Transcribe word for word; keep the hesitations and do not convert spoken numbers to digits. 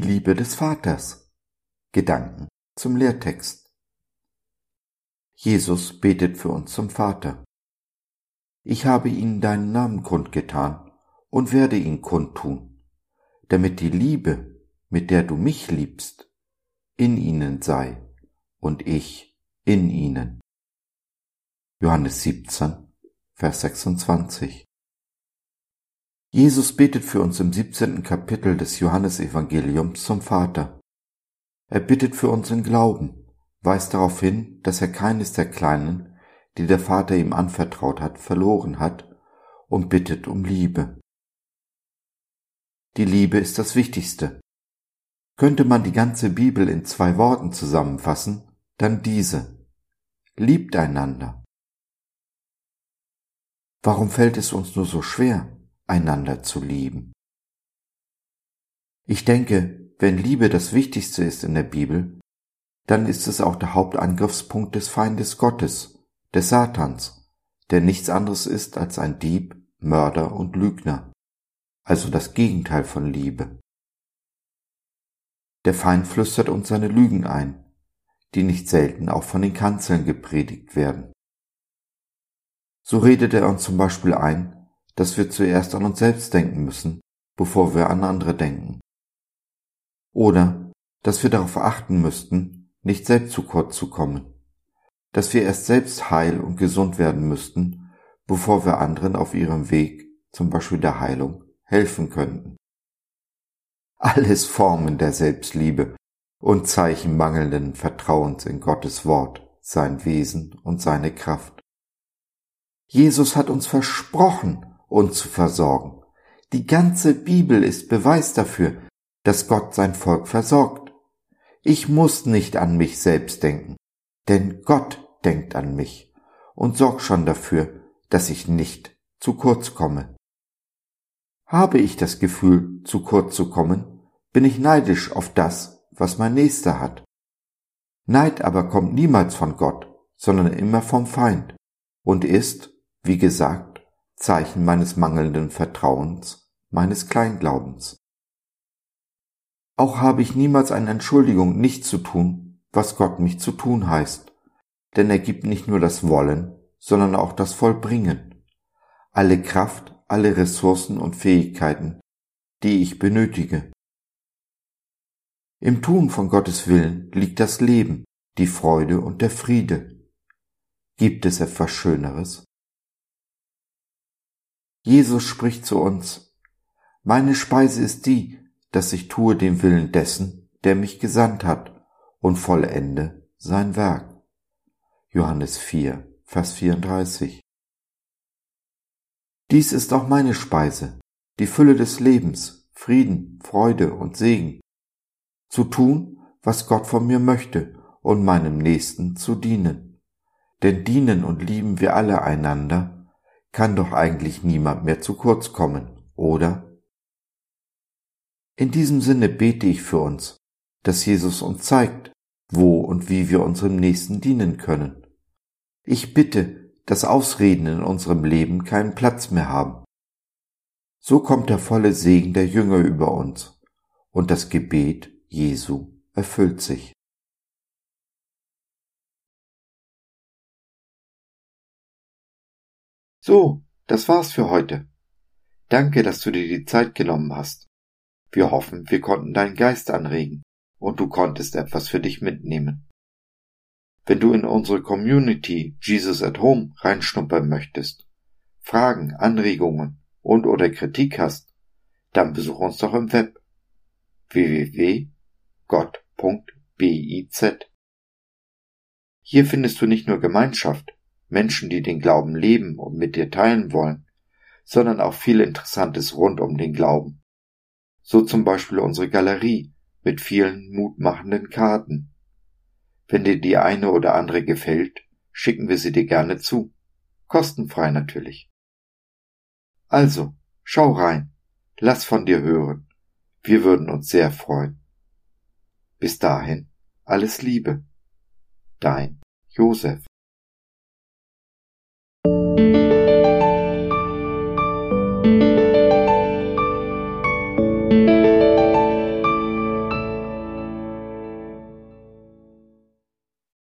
die Liebe des Vaters. Gedanken zum Lehrtext. Jesus betet für uns zum Vater. Ich habe ihnen deinen Namen kundgetan und werde ihn kundtun, damit die Liebe, mit der du mich liebst, in ihnen sei und ich in ihnen. Johannes siebzehn, Vers sechsundzwanzig. Jesus betet für uns im siebzehnten Kapitel des Johannesevangeliums zum Vater. Er bittet für unseren Glauben, weist darauf hin, dass er keines der Kleinen, die der Vater ihm anvertraut hat, verloren hat, und bittet um Liebe. Die Liebe ist das Wichtigste. Könnte man die ganze Bibel in zwei Worten zusammenfassen, dann diese: Liebt einander. Warum fällt es uns nur so schwer, einander zu lieben? Ich denke, wenn Liebe das Wichtigste ist in der Bibel, dann ist es auch der Hauptangriffspunkt des Feindes Gottes, des Satans, der nichts anderes ist als ein Dieb, Mörder und Lügner, also das Gegenteil von Liebe. Der Feind flüstert uns seine Lügen ein, die nicht selten auch von den Kanzeln gepredigt werden. So redet er uns zum Beispiel ein, dass wir zuerst an uns selbst denken müssen, bevor wir an andere denken. Oder, dass wir darauf achten müssten, nicht selbst zu kurz zu kommen. Dass wir erst selbst heil und gesund werden müssten, bevor wir anderen auf ihrem Weg, zum Beispiel der Heilung, helfen könnten. Alles Formen der Selbstliebe und Zeichen mangelnden Vertrauens in Gottes Wort, sein Wesen und seine Kraft. Jesus hat uns versprochen, uns zu versorgen. Die ganze Bibel ist Beweis dafür, dass Gott sein Volk versorgt. Ich muss nicht an mich selbst denken, denn Gott denkt an mich und sorgt schon dafür, dass ich nicht zu kurz komme. Habe ich das Gefühl, zu kurz zu kommen, bin ich neidisch auf das, was mein Nächster hat. Neid aber kommt niemals von Gott, sondern immer vom Feind und ist, wie gesagt, Zeichen meines mangelnden Vertrauens, meines Kleinglaubens. Auch habe ich niemals eine Entschuldigung, nicht zu tun, was Gott mich zu tun heißt, denn er gibt nicht nur das Wollen, sondern auch das Vollbringen, alle Kraft, alle Ressourcen und Fähigkeiten, die ich benötige. Im Tun von Gottes Willen liegt das Leben, die Freude und der Friede. Gibt es etwas Schöneres? Jesus spricht zu uns: Meine Speise ist die, dass ich tue den Willen dessen, der mich gesandt hat, und vollende sein Werk. Johannes vier, Vers vierunddreißig. Dies ist auch meine Speise, die Fülle des Lebens, Frieden, Freude und Segen, zu tun, was Gott von mir möchte, und meinem Nächsten zu dienen. Denn dienen und lieben wir alle einander, kann doch eigentlich niemand mehr zu kurz kommen, oder? In diesem Sinne bete ich für uns, dass Jesus uns zeigt, wo und wie wir unserem Nächsten dienen können. Ich bitte, dass Ausreden in unserem Leben keinen Platz mehr haben. So kommt der volle Segen der Jünger über uns und das Gebet Jesu erfüllt sich. So, das war's für heute. Danke, dass du dir die Zeit genommen hast. Wir hoffen, wir konnten deinen Geist anregen und du konntest etwas für dich mitnehmen. Wenn du in unsere Community Jesus at Home reinschnuppern möchtest, Fragen, Anregungen und oder Kritik hast, dann besuch uns doch im Web w w w punkt gott punkt biz. Hier findest du nicht nur Gemeinschaft, Menschen, die den Glauben leben und mit dir teilen wollen, sondern auch viel Interessantes rund um den Glauben. So zum Beispiel unsere Galerie mit vielen mutmachenden Karten. Wenn dir die eine oder andere gefällt, schicken wir sie dir gerne zu. Kostenfrei natürlich. Also, schau rein, lass von dir hören. Wir würden uns sehr freuen. Bis dahin, alles Liebe. Dein Josef.